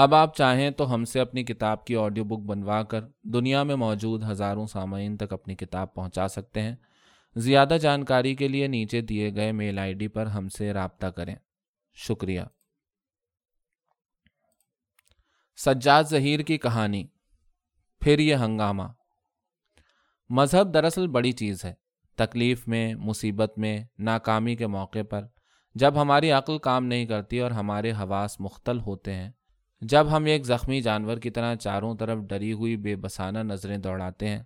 اب آپ چاہیں تو ہم سے اپنی کتاب کی آڈیو بک بنوا کر دنیا میں موجود ہزاروں سامعین تک اپنی کتاب پہنچا سکتے ہیں۔ زیادہ جانکاری کے لیے نیچے دیے گئے میل آئی ڈی پر ہم سے رابطہ کریں۔ شکریہ۔ سجاد ظہیر کی کہانی، پھر یہ ہنگامہ۔ مذہب دراصل بڑی چیز ہے۔ تکلیف میں، مصیبت میں، ناکامی کے موقع پر، جب ہماری عقل کام نہیں کرتی اور ہمارے حواس مختل ہوتے ہیں، جب ہم ایک زخمی جانور کی طرح چاروں طرف ڈری ہوئی بے بسانہ نظریں دوڑاتے ہیں،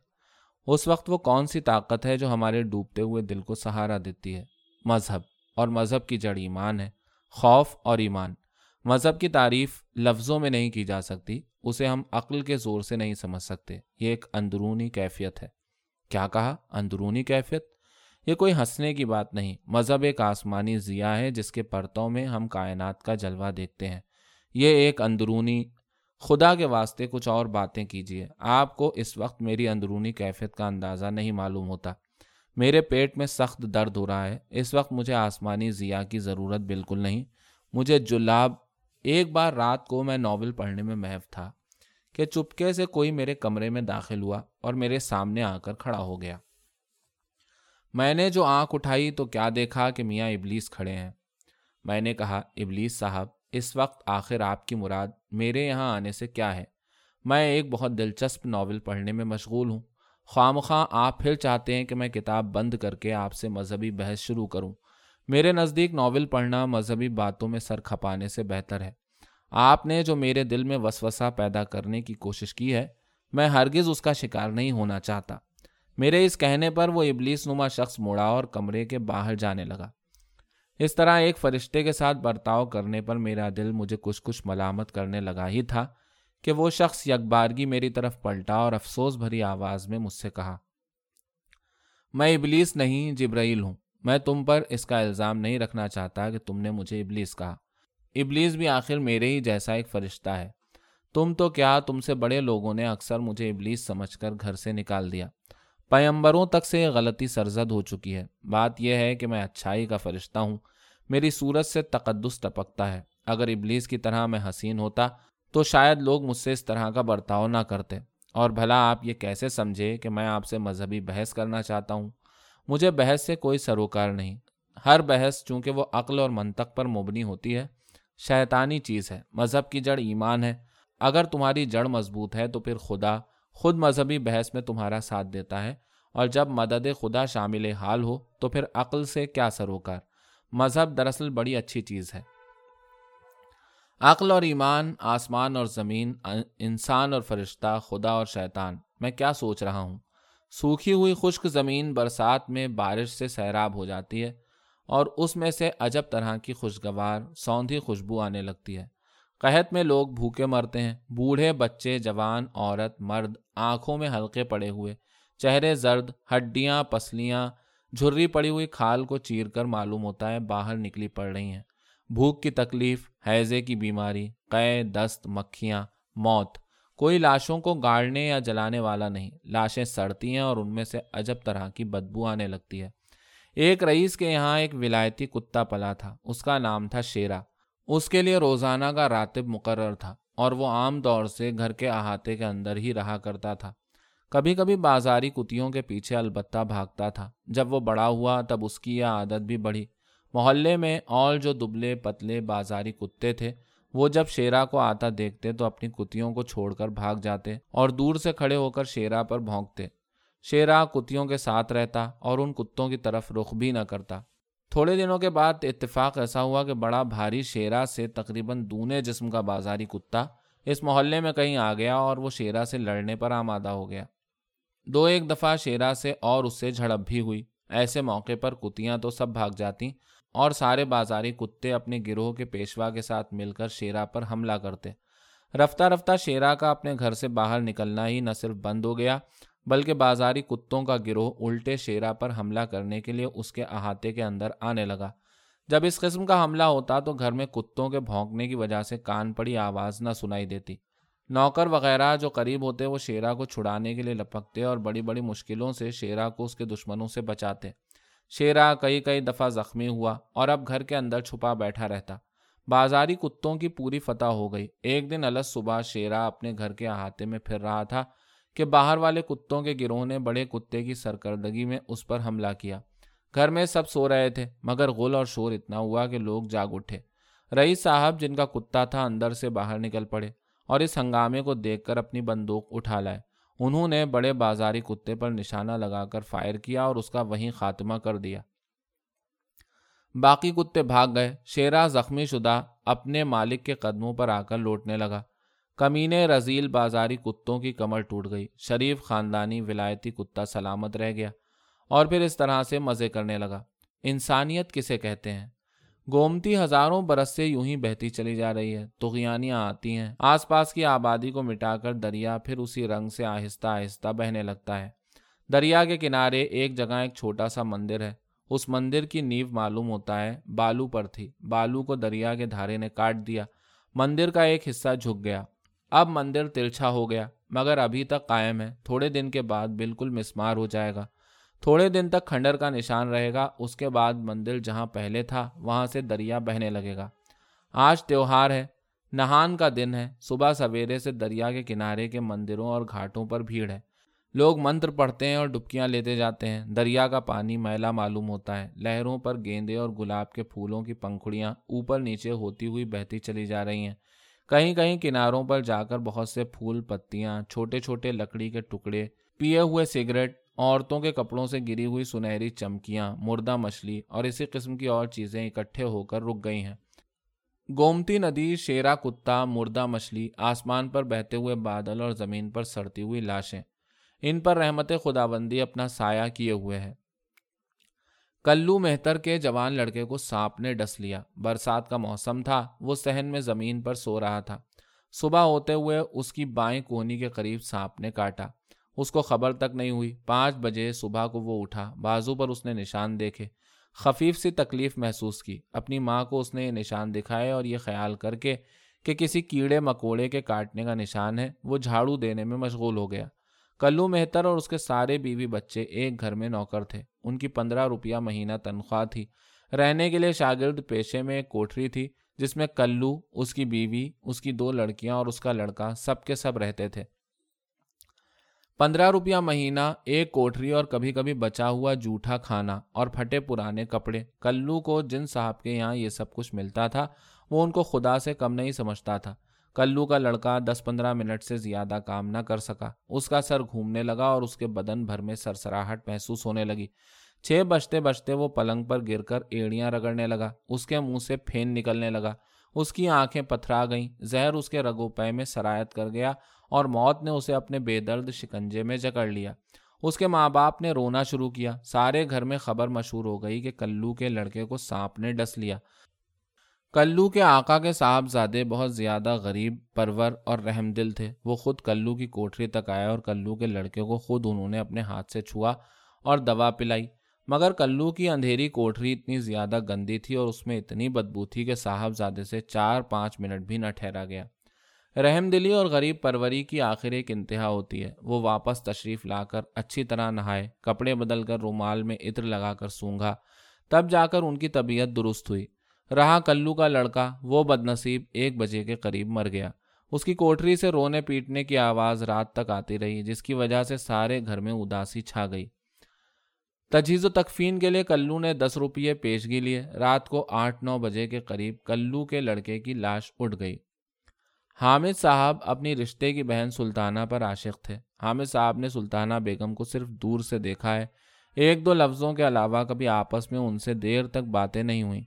اس وقت وہ کون سی طاقت ہے جو ہمارے ڈوبتے ہوئے دل کو سہارا دیتی ہے؟ مذہب، اور مذہب کی جڑ ایمان ہے، خوف اور ایمان۔ مذہب کی تعریف لفظوں میں نہیں کی جا سکتی، اسے ہم عقل کے زور سے نہیں سمجھ سکتے، یہ ایک اندرونی کیفیت ہے۔ کیا کہا؟ اندرونی کیفیت؟ یہ کوئی ہنسنے کی بات نہیں۔ مذہب ایک آسمانی ضیاء ہے جس کے پرتوں میں ہم کائنات کا جلوہ دیکھتے ہیں۔ یہ ایک اندرونی، خدا کے واسطے کچھ اور باتیں کیجیے، آپ کو اس وقت میری اندرونی کیفیت کا اندازہ نہیں معلوم ہوتا۔ میرے پیٹ میں سخت درد ہو رہا ہے، اس وقت مجھے آسمانی ضیاء کی ضرورت بالکل نہیں، مجھے جلاب۔ ایک بار رات کو میں ناول پڑھنے میں محو تھا کہ چپکے سے کوئی میرے کمرے میں داخل ہوا اور میرے سامنے آ کر کھڑا ہو گیا۔ میں نے جو آنکھ اٹھائی تو کیا دیکھا کہ میاں ابلیس کھڑے ہیں۔ میں نے کہا، ابلیس صاحب، اس وقت آخر آپ کی مراد میرے یہاں آنے سے کیا ہے؟ میں ایک بہت دلچسپ ناول پڑھنے میں مشغول ہوں، خواہ مخواہ آپ پھر چاہتے ہیں کہ میں کتاب بند کر کے آپ سے مذہبی بحث شروع کروں۔ میرے نزدیک ناول پڑھنا مذہبی باتوں میں سر کھپانے سے بہتر ہے۔ آپ نے جو میرے دل میں وسوسہ پیدا کرنے کی کوشش کی ہے، میں ہرگز اس کا شکار نہیں ہونا چاہتا۔ میرے اس کہنے پر وہ ابلیس نما شخص مڑا اور کمرے کے باہر جانے لگا۔ اس طرح ایک فرشتے کے ساتھ برتاؤ کرنے پر میرا دل مجھے کچھ ملامت کرنے لگا ہی تھا کہ وہ شخص یکبارگی میری طرف پلٹا اور افسوس بھری آواز میں مجھ سے کہا، میں ابلیس نہیں، جبرائیل ہوں۔ میں تم پر اس کا الزام نہیں رکھنا چاہتا کہ تم نے مجھے ابلیس کہا، ابلیس بھی آخر میرے ہی جیسا ایک فرشتہ ہے۔ تم تو کیا، تم سے بڑے لوگوں نے اکثر مجھے ابلیس سمجھ کر گھر سے نکال دیا۔ پیمبروں تک سے غلطی سرزد ہو چکی ہے۔ بات یہ ہے کہ میں اچھائی کا فرشتہ ہوں، میری صورت سے تقدس ٹپکتا ہے۔ اگر ابلیس کی طرح میں حسین ہوتا تو شاید لوگ مجھ سے اس طرح کا برتاؤ نہ کرتے، اور بھلا آپ یہ کیسے سمجھے کہ میں آپ سے مذہبی بحث کرنا چاہتا ہوں؟ مجھے بحث سے کوئی سروکار نہیں۔ ہر بحث چونکہ وہ عقل اور منطق پر مبنی ہوتی ہے، شیطانی چیز ہے۔ مذہب کی جڑ ایمان ہے، اگر تمہاری جڑ مضبوط ہے تو پھر خدا خود مذہبی بحث میں تمہارا ساتھ دیتا ہے، اور جب مدد خدا شامل حال ہو تو پھر عقل سے کیا سروکار۔ مذہب دراصل بڑی اچھی چیز ہے۔ عقل اور ایمان، آسمان اور زمین، انسان اور فرشتہ، خدا اور شیطان، میں کیا سوچ رہا ہوں؟ سوکھی ہوئی خشک زمین برسات میں بارش سے سیراب ہو جاتی ہے اور اس میں سے عجب طرح کی خوشگوار سوندھی خوشبو آنے لگتی ہے۔ قحط میں لوگ بھوکے مرتے ہیں، بوڑھے، بچے، جوان، عورت، مرد، آنکھوں میں حلقے پڑے ہوئے، چہرے زرد، ہڈیاں، پسلیاں، جھری پڑی ہوئی کھال کو چیر کر معلوم ہوتا ہے باہر نکلی پڑ رہی ہیں۔ بھوک کی تکلیف، ہیضے کی بیماری، قے، دست، مکھیاں، موت۔ کوئی لاشوں کو گاڑنے یا جلانے والا نہیں، لاشیں سڑتی ہیں اور ان میں سے عجب طرح کی بدبو آنے لگتی ہے۔ ایک رئیس کے یہاں ایک ولایتی کتا پلا تھا، اس کا نام تھا شیرا۔ اس کے لیے روزانہ کا راتب مقرر تھا اور وہ عام طور سے گھر کے احاطے کے اندر ہی رہا کرتا تھا۔ کبھی کبھی بازاری کتیوں کے پیچھے البتہ بھاگتا تھا۔ جب وہ بڑا ہوا تب اس کی یہ عادت بھی بڑھی۔ محلے میں اور جو دبلے پتلے بازاری کتے تھے، وہ جب شیرا کو آتا دیکھتے تو اپنی کتیوں کو چھوڑ کر بھاگ جاتے اور دور سے کھڑے ہو کر شیرا پر بھونکتے۔ شیرا کتیوں کے ساتھ رہتا اور ان کتوں کی طرف رخ بھی نہ کرتا۔ تھوڑے دنوں کے بعد اتفاق ایسا ہوا کہ بڑا بھاری شیرا سے تقریباً دونے جسم کا بازاری کتا اس محلے میں کہیں آ گیا اور وہ شیرا سے لڑنے پر آمادہ ہو گیا۔ دو ایک دفعہ شیرا سے اور اس سے جھڑپ بھی ہوئی۔ ایسے موقع پر کتیاں تو سب بھاگ جاتیں اور سارے بازاری کتے اپنے گروہ کے پیشوا کے ساتھ مل کر شیرا پر حملہ کرتے۔ رفتہ رفتہ شیرا کا اپنے گھر سے باہر نکلنا ہی نہ صرف بند ہو گیا بلکہ بازاری کتوں کا گروہ الٹے شیرا پر حملہ کرنے کے لیے اس کے احاطے کے اندر آنے لگا۔ جب اس قسم کا حملہ ہوتا تو گھر میں کتوں کے بھونکنے کی وجہ سے کان پڑی آواز نہ سنائی دیتی۔ نوکر وغیرہ جو قریب ہوتے وہ شیرا کو چھڑانے کے لیے لپکتے اور بڑی بڑی مشکلوں سے شیرا کو اس کے دشمنوں سے بچاتے۔ شیرا کئی دفعہ زخمی ہوا اور اب گھر کے اندر چھپا بیٹھا رہتا۔ بازاری کتوں کی پوری فتح ہو گئی۔ ایک دن الگ صبح شیرا اپنے گھر کے احاطے میں پھر رہا تھا کہ باہر والے کتوں کے گروہ نے بڑے کتے کی سرکردگی میں اس پر حملہ کیا۔ گھر میں سب سو رہے تھے مگر غل اور شور اتنا ہوا کہ لوگ جاگ اٹھے۔ رئیس صاحب جن کا کتا تھا اندر سے باہر نکل پڑے اور اس ہنگامے کو دیکھ کر اپنی بندوق اٹھا لائے۔ انہوں نے بڑے بازاری کتے پر نشانہ لگا کر فائر کیا اور اس کا وہیں خاتمہ کر دیا۔ باقی کتے بھاگ گئے۔ شیرا زخمی شدہ اپنے مالک کے قدموں پر آ کر لوٹنے لگا۔ کمینے رزیل بازاری کتوں کی کمر ٹوٹ گئی۔ شریف خاندانی ولایتی کتا سلامت رہ گیا اور پھر اس طرح سے مزے کرنے لگا۔ انسانیت کسے کہتے ہیں؟ گومتی ہزاروں برس سے یوں ہی بہتی چلی جا رہی ہے۔ طغیانیاں آتی ہیں، آس پاس کی آبادی کو مٹا کر دریا پھر اسی رنگ سے آہستہ آہستہ بہنے لگتا ہے۔ دریا کے کنارے ایک جگہ ایک چھوٹا سا مندر ہے۔ اس مندر کی نیو معلوم ہوتا ہے بالو پر تھی۔ بالو کو دریا کے دھارے نے کاٹ دیا، مندر کا ایک حصہ جھک گیا۔ اب مندر ترچھا ہو گیا مگر ابھی تک قائم ہے۔ تھوڑے دن کے بعد بالکل مسمار ہو جائے گا۔ تھوڑے دن تک کھنڈر کا نشان رہے گا، اس کے بعد مندر جہاں پہلے تھا وہاں سے دریا بہنے لگے گا۔ آج تیوہار ہے، نہان کا دن ہے۔ صبح سویرے سے دریا کے کنارے کے مندروں اور گھاٹوں پر بھیڑ ہے۔ لوگ منتر پڑھتے ہیں اور ڈبکیاں لیتے جاتے ہیں۔ دریا کا پانی میلا معلوم ہوتا ہے۔ لہروں پر گیندے اور گلاب کے پھولوں کی پنکھڑیاں اوپر نیچے ہوتی ہوئی بہتی چلی جا رہی ہیں۔ کہیں کہیں کناروں پر جا کر بہت سے پھول، پتیاں، چھوٹے چھوٹے لکڑی کے ٹکڑے، پیے ہوئے سگریٹ، عورتوں کے کپڑوں سے گری ہوئی سنہری چمکیاں، مردہ مچھلی اور اسی قسم کی اور چیزیں اکٹھے ہو کر رک گئی ہیں۔ گومتی ندی، شیرا کتا، مردہ مچھلی، آسمان پر بہتے ہوئے بادل اور زمین پر سڑتی ہوئی لاشیں، ان پر رحمت خداوندی اپنا سایہ کیے ہوئے ہے۔ کلو مہتر کے جوان لڑکے کو سانپ نے ڈس لیا۔ برسات کا موسم تھا، وہ صحن میں زمین پر سو رہا تھا۔ صبح ہوتے ہوئے اس کی بائیں کونی کے قریب سانپ نے کاٹا۔ اس کو خبر تک نہیں ہوئی۔ 5 بجے صبح کو وہ اٹھا، بازو پر اس نے نشان دیکھے، خفیف سی تکلیف محسوس کی۔ اپنی ماں کو اس نے یہ نشان دکھائے اور یہ خیال کر کے کہ کسی کیڑے مکوڑے کے کاٹنے کا نشان ہے، وہ جھاڑو دینے میں مشغول ہو گیا۔ کلو مہتر اور اس کے سارے بیوی بچے ایک گھر میں نوکر تھے۔ ان کی 15 روپیہ مہینہ تنخواہ تھی۔ رہنے کے لیے شاگرد پیشے میں ایک کوٹھری تھی جس میں کلو، اس کی بیوی، اس کی 2 لڑکیاں اور اس کا لڑکا سب کے سب رہتے تھے۔ 15 روپیہ مہینہ، ایک کوٹھری اور کبھی کبھی بچا ہوا جھوٹا کھانا اور پھٹے پرانے کپڑے۔ کلو کو جن صاحب کے یہاں یہ سب کچھ ملتا تھا وہ ان کو خدا سے کم نہیں سمجھتا تھا۔ کلو کا لڑکا 10-15 منٹ سے زیادہ کام نہ کر سکا۔ اس کا سر گھومنے لگا اور اس کے بدن بھر میں سرسراہٹ محسوس ہونے لگی۔ 6 بجتے بجتے وہ پلنگ پر گر کر ایڑیاں رگڑنے لگا۔ اس کے منہ سے پھین نکلنے لگا۔ اس کی آنکھیں پتھرا گئیں۔ زہر اس کے رگو پے میں سرایت کر گیا اور موت نے اسے اپنے بے درد شکنجے میں جکڑ لیا۔ اس کے ماں باپ نے رونا شروع کیا۔ سارے گھر میں خبر مشہور ہو گئی کہ کلو کے لڑکے کو سانپ نے ڈس لیا۔ کلو کے آقا کے صاحبزادے بہت زیادہ غریب پرور اور رحم دل تھے۔ وہ خود کلو کی کوٹھری تک آئے اور کلو کے لڑکے کو خود انہوں نے اپنے ہاتھ سے چھوا اور دوا پلائی، مگر کلو کی اندھیری کوٹھری اتنی زیادہ گندی تھی اور اس میں اتنی بدبو تھی کہ صاحبزادے سے 4-5 منٹ بھی نہ ٹھہرا گیا۔ رحم دلی اور غریب پروری کی آخر ایک انتہا ہوتی ہے۔ وہ واپس تشریف لا کر اچھی طرح نہائے، کپڑے بدل کر رومال میں عطر لگا کر سونگھا، تب جا کر ان کی طبیعت درست ہوئی۔ رہا کلو کا لڑکا، وہ بد نصیب 1 بجے کے قریب مر گیا۔ اس کی کوٹھری سے رونے پیٹنے کی آواز رات تک آتی رہی، جس کی وجہ سے سارے گھر میں اداسی چھا گئی۔ تجہیز و تکفین کے لیے کلو نے 10 روپیے پیشگی لیے۔ رات کو 8-9 بجے کے قریب کلو کے لڑکے کی لاش اٹھ گئی۔ حامد صاحب اپنی رشتے کی بہن سلطانہ پر عاشق تھے۔ حامد صاحب نے سلطانہ بیگم کو صرف دور سے دیکھا ہے۔ 1-2 لفظوں کے علاوہ کبھی آپس میں ان سے دیر تک باتیں نہیں ہوئیں،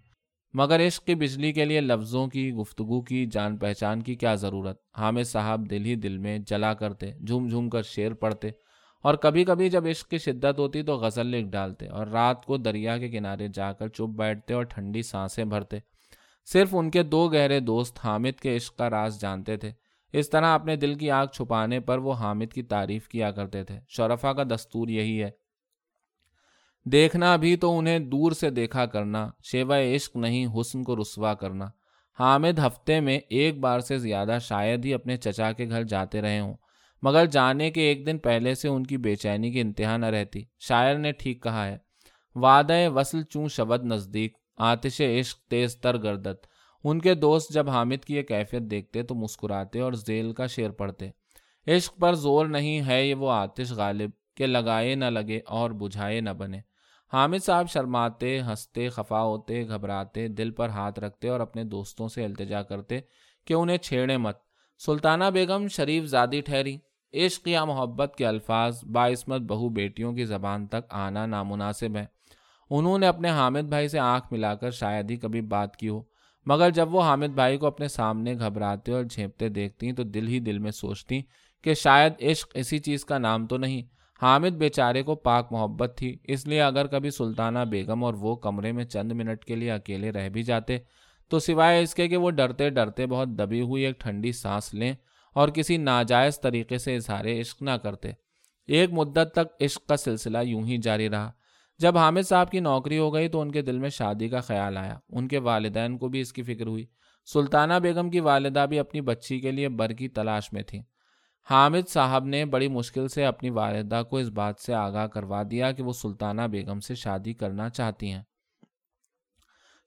مگر عشق کی بجلی کے لیے لفظوں کی، گفتگو کی، جان پہچان کی کیا ضرورت۔ حامد صاحب دل ہی دل میں جلا کرتے، جھوم جھوم کر شعر پڑھتے اور کبھی کبھی جب عشق کی شدت ہوتی تو غزل لکھ ڈالتے اور رات کو دریا کے کنارے جا کر چپ بیٹھتے اور ٹھنڈی سانسیں بھرتے۔ صرف ان کے 2 گہرے دوست حامد کے عشق کا راز جانتے تھے۔ اس طرح اپنے دل کی آگ چھپانے پر وہ حامد کی تعریف کیا کرتے تھے۔ شرفا کا دستور یہی ہے، دیکھنا بھی تو انہیں دور سے دیکھا کرنا، شیوائے عشق نہیں حسن کو رسوا کرنا۔ حامد ہفتے میں 1 بار سے زیادہ شاید ہی اپنے چچا کے گھر جاتے رہے ہوں، مگر جانے کے 1 دن پہلے سے ان کی بے چینی کی انتہا نہ رہتی۔ شاعر نے ٹھیک کہا ہے، وعدہ وصل چوں شود نزدیک، آتش عشق تیز تر گردد۔ ان کے دوست جب حامد کی یہ کیفیت دیکھتے تو مسکراتے اور ذیل کا شعر پڑھتے۔ عشق پر زور نہیں ہے یہ وہ آتش غالب کہ لگائے نہ لگے اور بجھائے نہ بنے۔ حامد صاحب شرماتے، ہنستے، خفا ہوتے، گھبراتے، دل پر ہاتھ رکھتے اور اپنے دوستوں سے التجا کرتے کہ انہیں چھیڑے مت۔ سلطانہ بیگم شریف زادی ٹھہری۔ عشق یا محبت کے الفاظ باعثمت بہو بیٹیوں کی زبان تک آنا نامناسب ہے۔ انہوں نے اپنے حامد بھائی سے آنکھ ملا کر شاید ہی کبھی بات کی ہو، مگر جب وہ حامد بھائی کو اپنے سامنے گھبراتے اور جھیپتے دیکھتی تو دل ہی دل میں سوچتی کہ شاید عشق اسی چیز کا نام تو نہیں۔ حامد بیچارے کو پاک محبت تھی، اس لیے اگر کبھی سلطانہ بیگم اور وہ کمرے میں چند منٹ کے لیے اکیلے رہ بھی جاتے تو سوائے اس کے کہ وہ ڈرتے ڈرتے بہت دبی ہوئی ایک ٹھنڈی سانس لیں اور کسی ناجائز طریقے سے اظہار عشق نہ کرتے۔ ایک مدت تک عشق کا سلسلہ یوں ہی جاری رہا۔ جب حامد صاحب کی نوکری ہو گئی تو ان کے دل میں شادی کا خیال آیا۔ ان کے والدین کو بھی اس کی فکر ہوئی۔ سلطانہ بیگم کی والدہ بھی اپنی بچی کے لیے بر کی تلاش میں تھیں۔ حامد صاحب نے بڑی مشکل سے اپنی والدہ کو اس بات سے آگاہ کروا دیا کہ وہ سلطانہ بیگم سے شادی کرنا چاہتی ہیں۔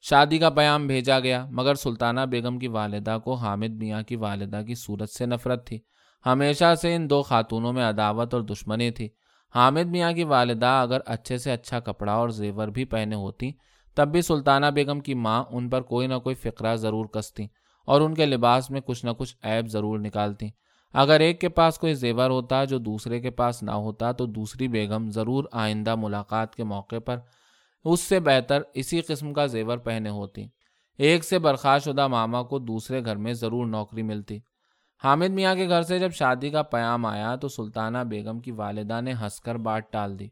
شادی کا پیام بھیجا گیا، مگر سلطانہ بیگم کی والدہ کو حامد میاں کی والدہ کی صورت سے نفرت تھی۔ ہمیشہ سے ان دو خاتونوں میں عداوت اور دشمنی تھی۔ حامد میاں کی والدہ اگر اچھے سے اچھا کپڑا اور زیور بھی پہنے ہوتی تب بھی سلطانہ بیگم کی ماں ان پر کوئی نہ کوئی فقرہ ضرور کستی اور ان کے لباس میں کچھ نہ کچھ عیب ضرور نکالتی۔ اگر ایک کے پاس کوئی زیور ہوتا جو دوسرے کے پاس نہ ہوتا تو دوسری بیگم ضرور آئندہ ملاقات کے موقع پر اس سے بہتر اسی قسم کا زیور پہنے ہوتی۔ ایک سے برخاست شدہ ماما کو دوسرے گھر میں ضرور نوکری ملتی۔ حامد میاں کے گھر سے جب شادی کا پیام آیا تو سلطانہ بیگم کی والدہ نے ہنس کر بات ٹال دی۔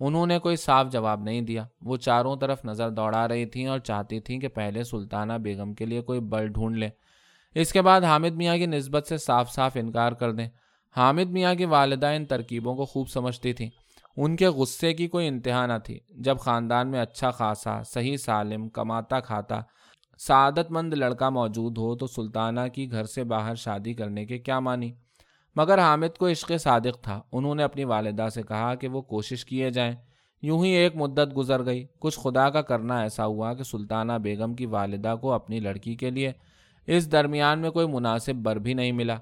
انہوں نے کوئی صاف جواب نہیں دیا۔ وہ چاروں طرف نظر دوڑا رہی تھیں اور چاہتی تھیں کہ پہلے سلطانہ بیگم کے لیے کوئی بل ڈھونڈ لیں، اس کے بعد حامد میاں کی نسبت سے صاف صاف انکار کر دیں۔ حامد میاں کی والدہ ان ترکیبوں کو خوب سمجھتی تھیں۔ ان کے غصے کی کوئی انتہا نہ تھی۔ جب خاندان میں اچھا خاصا، صحیح سالم، کماتا کھاتا، سعادت مند لڑکا موجود ہو تو سلطانہ کی گھر سے باہر شادی کرنے کے کیا معنی؟ مگر حامد کو عشق صادق تھا۔ انہوں نے اپنی والدہ سے کہا کہ وہ کوشش کیے جائیں۔ یوں ہی ایک مدت گزر گئی۔ کچھ خدا کا کرنا ایسا ہوا کہ سلطانہ بیگم کی والدہ کو اپنی لڑکی کے لیے اس درمیان میں کوئی مناسب بر بھی نہیں ملا۔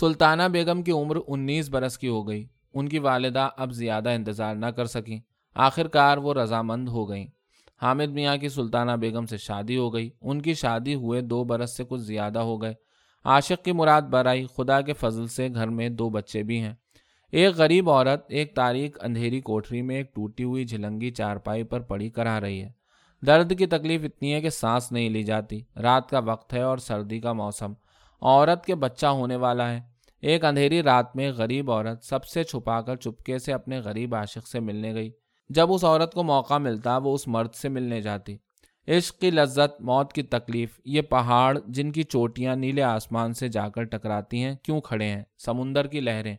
سلطانہ بیگم کی عمر 19 برس کی ہو گئی۔ ان کی والدہ اب زیادہ انتظار نہ کر سکیں، آخر کار وہ رضامند ہو گئیں۔ حامد میاں کی سلطانہ بیگم سے شادی ہو گئی۔ ان کی شادی ہوئے 2 برس سے کچھ زیادہ ہو گئے۔ عاشق کی مراد برائی، خدا کے فضل سے گھر میں 2 بچے بھی ہیں۔ ایک غریب عورت ایک تاریک اندھیری کوٹھری میں ایک ٹوٹی ہوئی جھلنگی چارپائی پر پڑی کرا رہی ہے۔ درد کی تکلیف اتنی ہے کہ سانس نہیں لی جاتی۔ رات کا وقت ہے اور سردی کا موسم۔ عورت کے بچہ ہونے والا ہے۔ ایک اندھیری رات میں غریب عورت سب سے چھپا کر چپکے سے اپنے غریب عاشق سے ملنے گئی۔ جب اس عورت کو موقع ملتا وہ اس مرد سے ملنے جاتی۔ عشق کی لذت، موت کی تکلیف، یہ پہاڑ جن کی چوٹیاں نیلے آسمان سے جا کر ٹکراتی ہیں کیوں کھڑے ہیں؟ سمندر کی لہریں،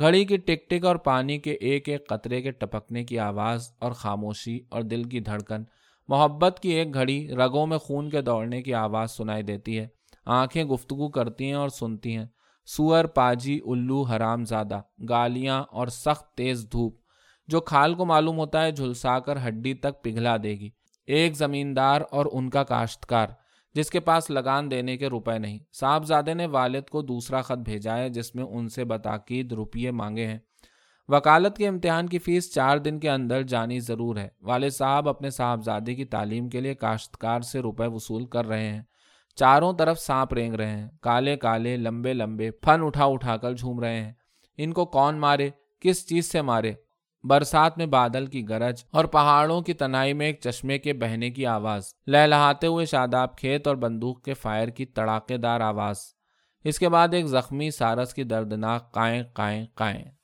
گھڑی کی ٹک ٹک اور پانی کے ایک ایک قطرے کے ٹپکنے کی آواز اور خاموشی اور دل کی دھڑکن، محبت کی ایک گھڑی، رگوں میں خون کے دوڑنے کی آواز سنائی دیتی ہے۔ آنکھیں گفتگو کرتی ہیں اور سنتی ہیں۔ سور، پاجی، الو، حرام زادہ، گالیاں اور سخت تیز دھوپ جو کھال کو معلوم ہوتا ہے جھلسا کر ہڈی تک پگھلا دے گی۔ ایک زمیندار اور ان کا کاشتکار جس کے پاس لگان دینے کے روپے نہیں۔ صاحبزادے نے والد کو دوسرا خط بھیجا ہے جس میں ان سے بتاکید روپیے مانگے ہیں۔ وکالت کے امتحان کی فیس 4 دن کے اندر جانی ضرور ہے۔ والد صاحب اپنے صاحبزادے کی تعلیم کے لیے کاشتکار سے روپے وصول کر رہے ہیں۔ چاروں طرف سانپ رینگ رہے ہیں، کالے کالے، لمبے لمبے، پھن اٹھا اٹھا کر جھوم رہے ہیں۔ ان کو کون مارے، کس چیز سے مارے؟ برسات میں بادل کی گرج اور پہاڑوں کی تنائی میں ایک چشمے کے بہنے کی آواز، لہلہاتے ہوئے شاداب کھیت اور بندوق کے فائر کی تڑاکے دار آواز، اس کے بعد ایک زخمی سارس کی دردناک قائیں قائیں قائیں۔